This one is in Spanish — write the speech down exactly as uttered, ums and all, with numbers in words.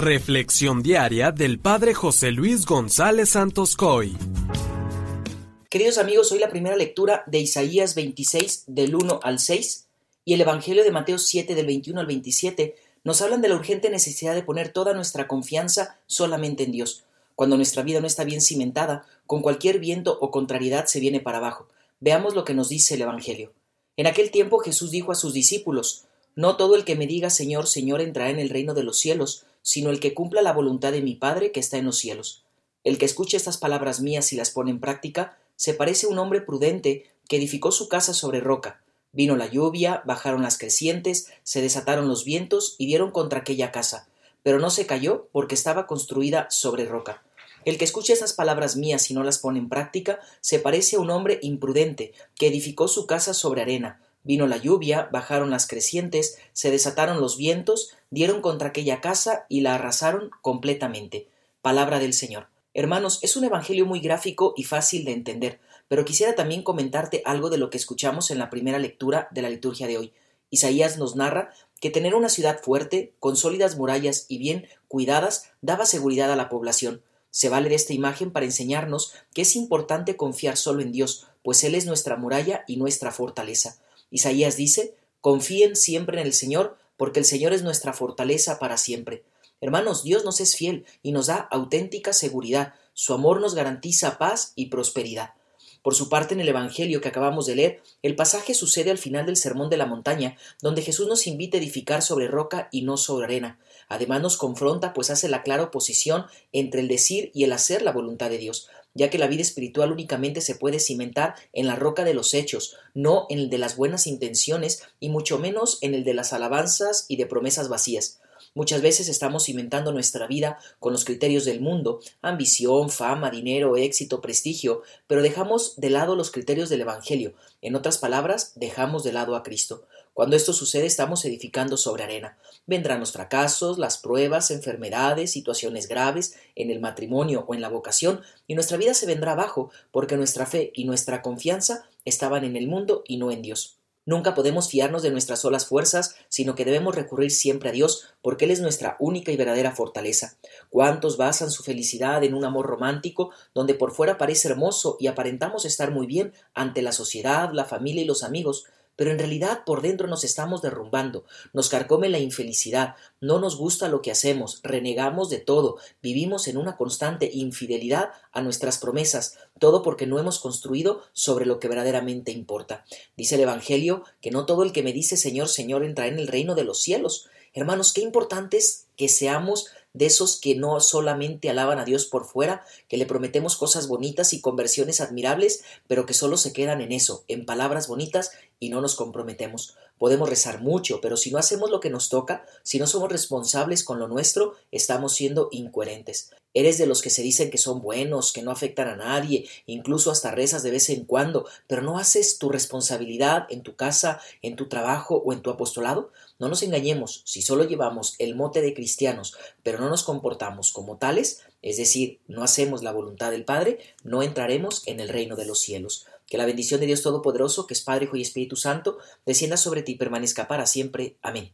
Reflexión diaria del Padre José Luis González Santos Coy. Queridos amigos, hoy la primera lectura de Isaías veintiséis, del uno al seis, y el Evangelio de Mateo siete, del veintiuno al veintisiete, nos hablan de la urgente necesidad de poner toda nuestra confianza solamente en Dios. Cuando nuestra vida no está bien cimentada, con cualquier viento o contrariedad se viene para abajo. Veamos lo que nos dice el Evangelio. En aquel tiempo Jesús dijo a sus discípulos: No todo el que me diga Señor, Señor, entrará en el reino de los cielos, sino el que cumpla la voluntad de mi Padre que está en los cielos. El que escuche estas palabras mías y las pone en práctica, se parece a un hombre prudente que edificó su casa sobre roca. Vino la lluvia, bajaron las crecientes, se desataron los vientos y dieron contra aquella casa, pero no se cayó porque estaba construida sobre roca. El que escuche estas palabras mías y no las pone en práctica, se parece a un hombre imprudente que edificó su casa sobre arena. Vino la lluvia, bajaron las crecientes, se desataron los vientos, dieron contra aquella casa y la arrasaron completamente. Palabra del Señor. Hermanos, es un evangelio muy gráfico y fácil de entender, pero quisiera también comentarte algo de lo que escuchamos en la primera lectura de la liturgia de hoy. Isaías nos narra que tener una ciudad fuerte, con sólidas murallas y bien cuidadas, daba seguridad a la población. Se vale de esta imagen para enseñarnos que es importante confiar solo en Dios, pues Él es nuestra muralla y nuestra fortaleza. Isaías dice: confíen siempre en el Señor, porque el Señor es nuestra fortaleza para siempre. Hermanos, Dios nos es fiel y nos da auténtica seguridad. Su amor nos garantiza paz y prosperidad. Por su parte, en el Evangelio que acabamos de leer, el pasaje sucede al final del Sermón de la Montaña, donde Jesús nos invita a edificar sobre roca y no sobre arena. Además nos confronta, pues hace la clara oposición entre el decir y el hacer la voluntad de Dios, ya que la vida espiritual únicamente se puede cimentar en la roca de los hechos, no en el de las buenas intenciones y mucho menos en el de las alabanzas y de promesas vacías. Muchas veces estamos cimentando nuestra vida con los criterios del mundo: ambición, fama, dinero, éxito, prestigio, pero dejamos de lado los criterios del Evangelio. En otras palabras, dejamos de lado a Cristo. Cuando esto sucede, estamos edificando sobre arena. Vendrán los fracasos, las pruebas, enfermedades, situaciones graves en el matrimonio o en la vocación, y nuestra vida se vendrá abajo porque nuestra fe y nuestra confianza estaban en el mundo y no en Dios. Nunca podemos fiarnos de nuestras solas fuerzas, sino que debemos recurrir siempre a Dios, porque Él es nuestra única y verdadera fortaleza. ¿Cuántos basan su felicidad en un amor romántico, donde por fuera parece hermoso y aparentamos estar muy bien ante la sociedad, la familia y los amigos? Pero en realidad por dentro nos estamos derrumbando, nos carcome la infelicidad, no nos gusta lo que hacemos, renegamos de todo, vivimos en una constante infidelidad a nuestras promesas, todo porque no hemos construido sobre lo que verdaderamente importa. Dice el Evangelio que no todo el que me dice Señor, Señor, entrará en el reino de los cielos. Hermanos, qué importante es que seamos de esos que no solamente alaban a Dios por fuera, que le prometemos cosas bonitas y conversiones admirables, pero que solo se quedan en eso, en palabras bonitas, y no nos comprometemos. Podemos rezar mucho, pero si no hacemos lo que nos toca, si no somos responsables con lo nuestro, estamos siendo incoherentes. Eres de los que se dicen que son buenos, que no afectan a nadie, incluso hasta rezas de vez en cuando, pero no haces tu responsabilidad en tu casa, en tu trabajo o en tu apostolado. No nos engañemos, si solo llevamos el mote de cristianos, pero no nos comportamos como tales, es decir, no hacemos la voluntad del Padre, no entraremos en el reino de los cielos. Que la bendición de Dios Todopoderoso, que es Padre, Hijo y Espíritu Santo, descienda sobre ti y permanezca para siempre. Amén.